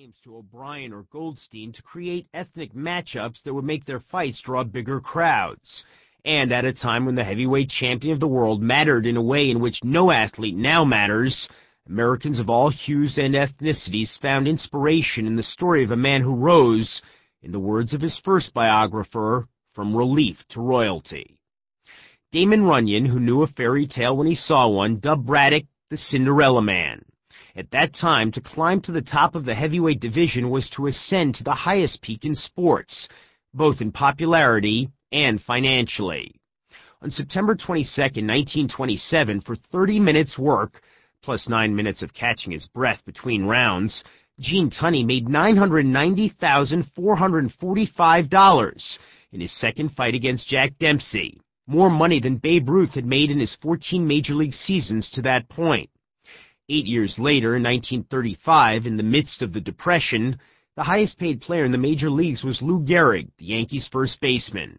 games to O'Brien or Goldstein to create ethnic matchups that would make their fights draw bigger crowds, and at a time when the heavyweight champion of the world mattered in a way in which no athlete now matters, Americans of all hues and ethnicities found inspiration in the story of a man who rose, in the words of his first biographer, from relief to royalty. Damon Runyon, who knew a fairy tale when he saw one, dubbed Braddock the Cinderella Man. At that time, to climb to the top of the heavyweight division was to ascend to the highest peak in sports, both in popularity and financially. On September 22, 1927, for 30 minutes' work, plus 9 minutes of catching his breath between rounds, Gene Tunney made $990,445 in his second fight against Jack Dempsey, more money than Babe Ruth had made in his 14 Major League seasons to that point. 8 years later, in 1935, in the midst of the Depression, the highest-paid player in the major leagues was Lou Gehrig, the Yankees' first baseman.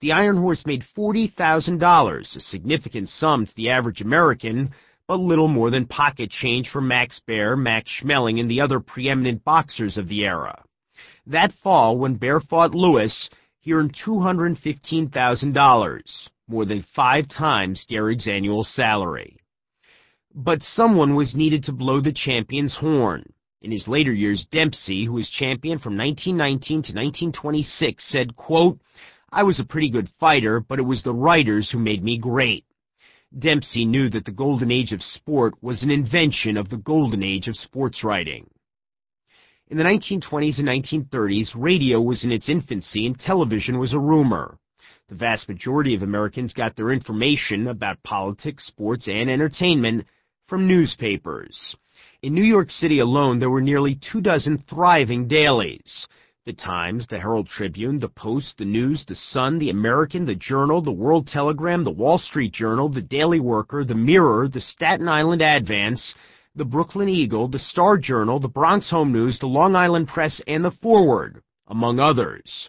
The Iron Horse made $40,000, a significant sum to the average American, but little more than pocket change for Max Baer, Max Schmeling, and the other preeminent boxers of the era. That fall, when Baer fought Lewis, he earned $215,000, more than 5 times Gehrig's annual salary. But someone was needed to blow the champion's horn. In his later years, Dempsey, who was champion from 1919 to 1926, said, quote, "I was a pretty good fighter, but it was the writers who made me great." Dempsey knew that the golden age of sport was an invention of the golden age of sports writing. In the 1920s and 1930s, radio was in its infancy and television was a rumor. The vast majority of Americans got their information about politics, sports, and entertainment from newspapers. In New York City alone, there were nearly 24 thriving dailies. The Times, the Herald Tribune, the Post, the News, the Sun, the American, the Journal, the World Telegram, the Wall Street Journal, the Daily Worker, the Mirror, the Staten Island Advance, the Brooklyn Eagle, the Star Journal, the Bronx Home News, the Long Island Press, and the Forward, among others.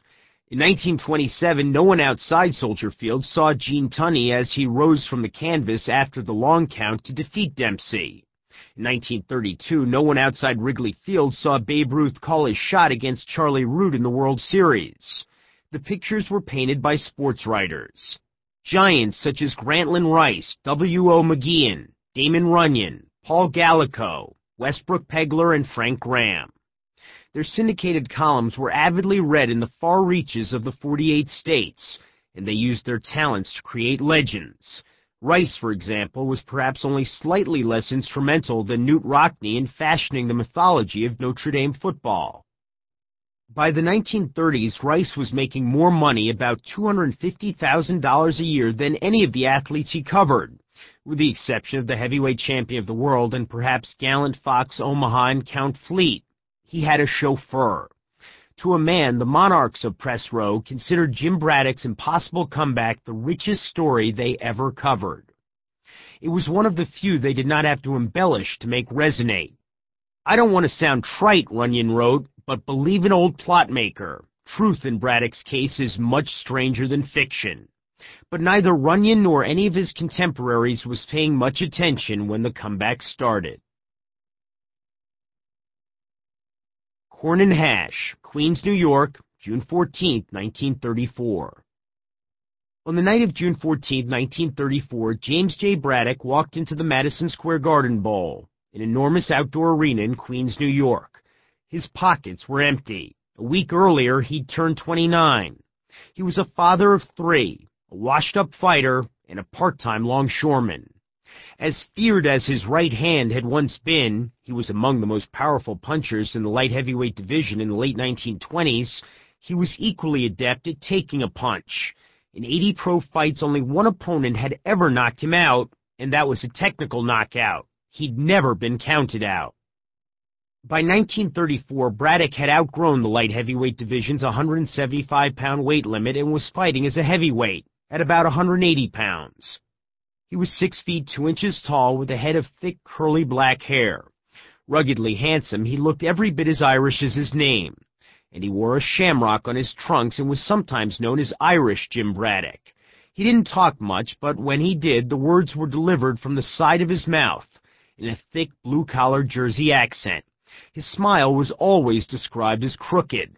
In 1927, no one outside Soldier Field saw Gene Tunney as he rose from the canvas after the long count to defeat Dempsey. In 1932, no one outside Wrigley Field saw Babe Ruth call his shot against Charlie Root in the World Series. The pictures were painted by sports writers. Giants such as Grantland Rice, W.O. McGeehan, Damon Runyon, Paul Gallico, Westbrook Pegler, and Frank Graham. Their syndicated columns were avidly read in the far reaches of the 48 states, and they used their talents to create legends. Rice, for example, was perhaps only slightly less instrumental than Knute Rockne in fashioning the mythology of Notre Dame football. By the 1930s, Rice was making more money, about $250,000 a year, than any of the athletes he covered, with the exception of the heavyweight champion of the world and perhaps gallant Fox Omaha and Count Fleet. He had a chauffeur. To a man, the monarchs of Press Row considered Jim Braddock's impossible comeback the richest story they ever covered. It was one of the few they did not have to embellish to make resonate. "I don't want to sound trite," Runyon wrote, "but believe an old plot maker. Truth in Braddock's case is much stranger than fiction." But neither Runyon nor any of his contemporaries was paying much attention when the comeback started. Corn and Hash, Queens, New York, June 14, 1934. On the night of June 14, 1934, James J. Braddock walked into the Madison Square Garden Bowl, an enormous outdoor arena in Queens, New York. His pockets were empty. A week earlier, he'd turned 29. He was a father of 3, a washed-up fighter, and a part-time longshoreman. As feared as his right hand had once been, he was among the most powerful punchers in the light heavyweight division in the late 1920s, he was equally adept at taking a punch. In 80 pro fights, only one opponent had ever knocked him out, and that was a technical knockout. He'd never been counted out. By 1934, Braddock had outgrown the light heavyweight division's 175-pound weight limit and was fighting as a heavyweight, at about 180 pounds. He was 6 feet 2 inches tall with a head of thick, curly black hair. Ruggedly handsome, he looked every bit as Irish as his name, and he wore a shamrock on his trunks and was sometimes known as Irish Jim Braddock. He didn't talk much, but when he did, the words were delivered from the side of his mouth in a thick, blue-collar Jersey accent. His smile was always described as crooked.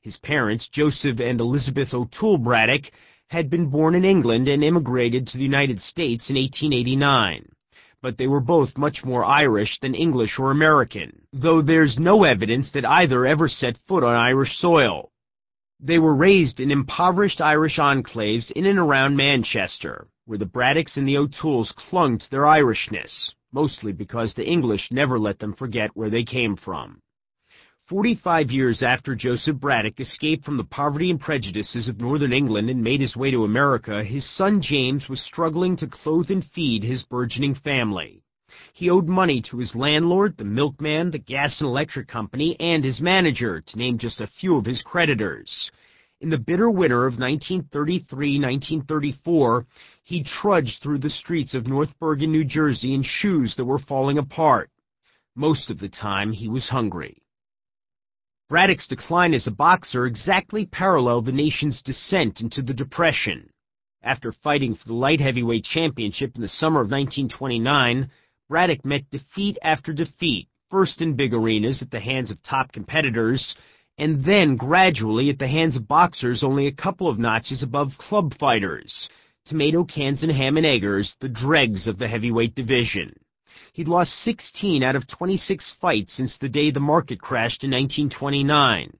His parents, Joseph and Elizabeth O'Toole Braddock, had been born in England and immigrated to the United States in 1889, but they were both much more Irish than English or American, though there's no evidence that either ever set foot on Irish soil. They were raised in impoverished Irish enclaves in and around Manchester, where the Braddocks and the O'Tooles clung to their Irishness, mostly because the English never let them forget where they came from. 45 years after Joseph Braddock escaped from the poverty and prejudices of northern England and made his way to America, his son James was struggling to clothe and feed his burgeoning family. He owed money to his landlord, the milkman, the gas and electric company, and his manager, to name just a few of his creditors. In the bitter winter of 1933-1934, he trudged through the streets of North Bergen, New Jersey, in shoes that were falling apart. Most of the time, he was hungry. Braddock's decline as a boxer exactly paralleled the nation's descent into the Depression. After fighting for the light heavyweight championship in the summer of 1929, Braddock met defeat after defeat, first in big arenas at the hands of top competitors, and then gradually at the hands of boxers only a couple of notches above club fighters, tomato cans and ham and eggers, the dregs of the heavyweight division. He'd lost 16 out of 26 fights since the day the market crashed in 1929.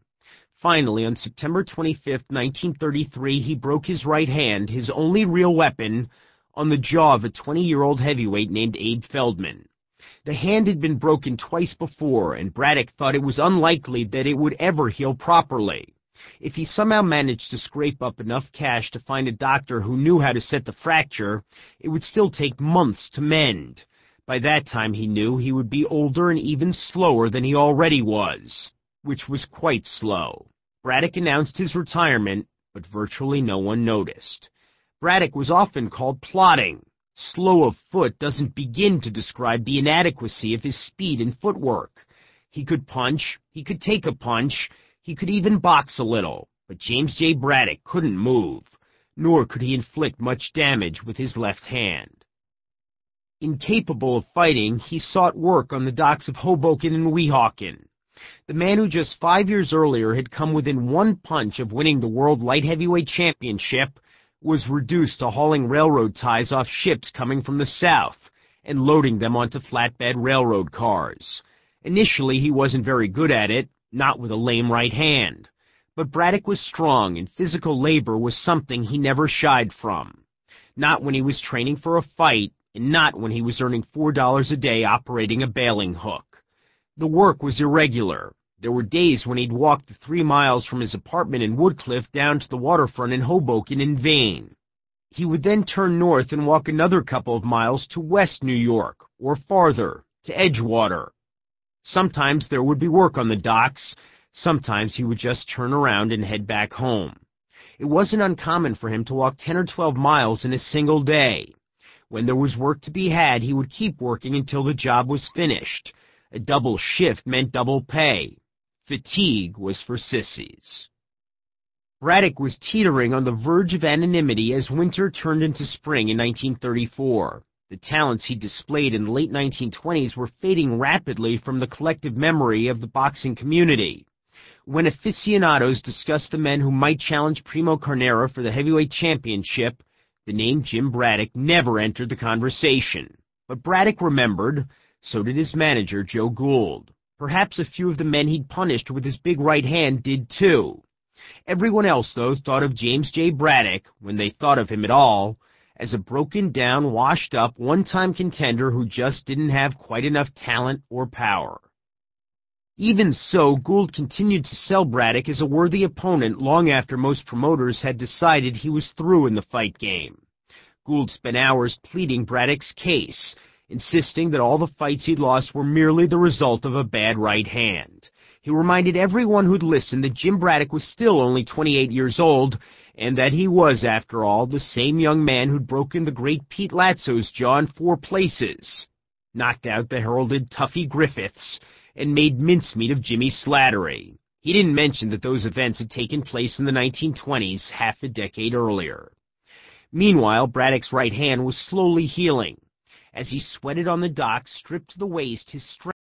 Finally, on September 25, 1933, he broke his right hand, his only real weapon, on the jaw of a 20-year-old heavyweight named Abe Feldman. The hand had been broken twice before, and Braddock thought it was unlikely that it would ever heal properly. If he somehow managed to scrape up enough cash to find a doctor who knew how to set the fracture, it would still take months to mend. By that time, he knew he would be older and even slower than he already was, which was quite slow. Braddock announced his retirement, but virtually no one noticed. Braddock was often called plodding. Slow of foot doesn't begin to describe the inadequacy of his speed and footwork. He could punch, he could take a punch, he could even box a little, but James J. Braddock couldn't move, nor could he inflict much damage with his left hand. Incapable of fighting, he sought work on the docks of Hoboken and Weehawken. The man who just 5 years earlier had come within one punch of winning the World Light Heavyweight Championship was reduced to hauling railroad ties off ships coming from the south and loading them onto flatbed railroad cars. Initially, he wasn't very good at it, not with a lame right hand. But Braddock was strong, and physical labor was something he never shied from. Not when he was training for a fight, and not when he was earning $4 a day operating a bailing hook. The work was irregular. There were days when he'd walk the 3 miles from his apartment in Woodcliff down to the waterfront in Hoboken in vain. He would then turn north and walk another couple of miles to West New York, or farther, to Edgewater. Sometimes there would be work on the docks. Sometimes he would just turn around and head back home. It wasn't uncommon for him to walk 10 or 12 miles in a single day. When there was work to be had, he would keep working until the job was finished. A double shift meant double pay. Fatigue was for sissies. Braddock was teetering on the verge of anonymity as winter turned into spring in 1934. The talents he displayed in the late 1920s were fading rapidly from the collective memory of the boxing community. When aficionados discussed the men who might challenge Primo Carnera for the heavyweight championship, the name Jim Braddock never entered the conversation, but Braddock remembered, so did his manager, Joe Gould. Perhaps a few of the men he'd punished with his big right hand did too. Everyone else, though, thought of James J. Braddock, when they thought of him at all, as a broken-down, washed-up, one-time contender who just didn't have quite enough talent or power. Even so, Gould continued to sell Braddock as a worthy opponent long after most promoters had decided he was through in the fight game. Gould spent hours pleading Braddock's case, insisting that all the fights he'd lost were merely the result of a bad right hand. He reminded everyone who'd listened that Jim Braddock was still only 28 years old, and that he was, after all, the same young man who'd broken the great Pete Latzo's jaw in 4 places, knocked out the heralded Tuffy Griffiths, and made mincemeat of Jimmy Slattery. He didn't mention that those events had taken place in the 1920s, half a decade earlier. Meanwhile, Braddock's right hand was slowly healing. As he sweated on the dock, stripped to the waist, his strength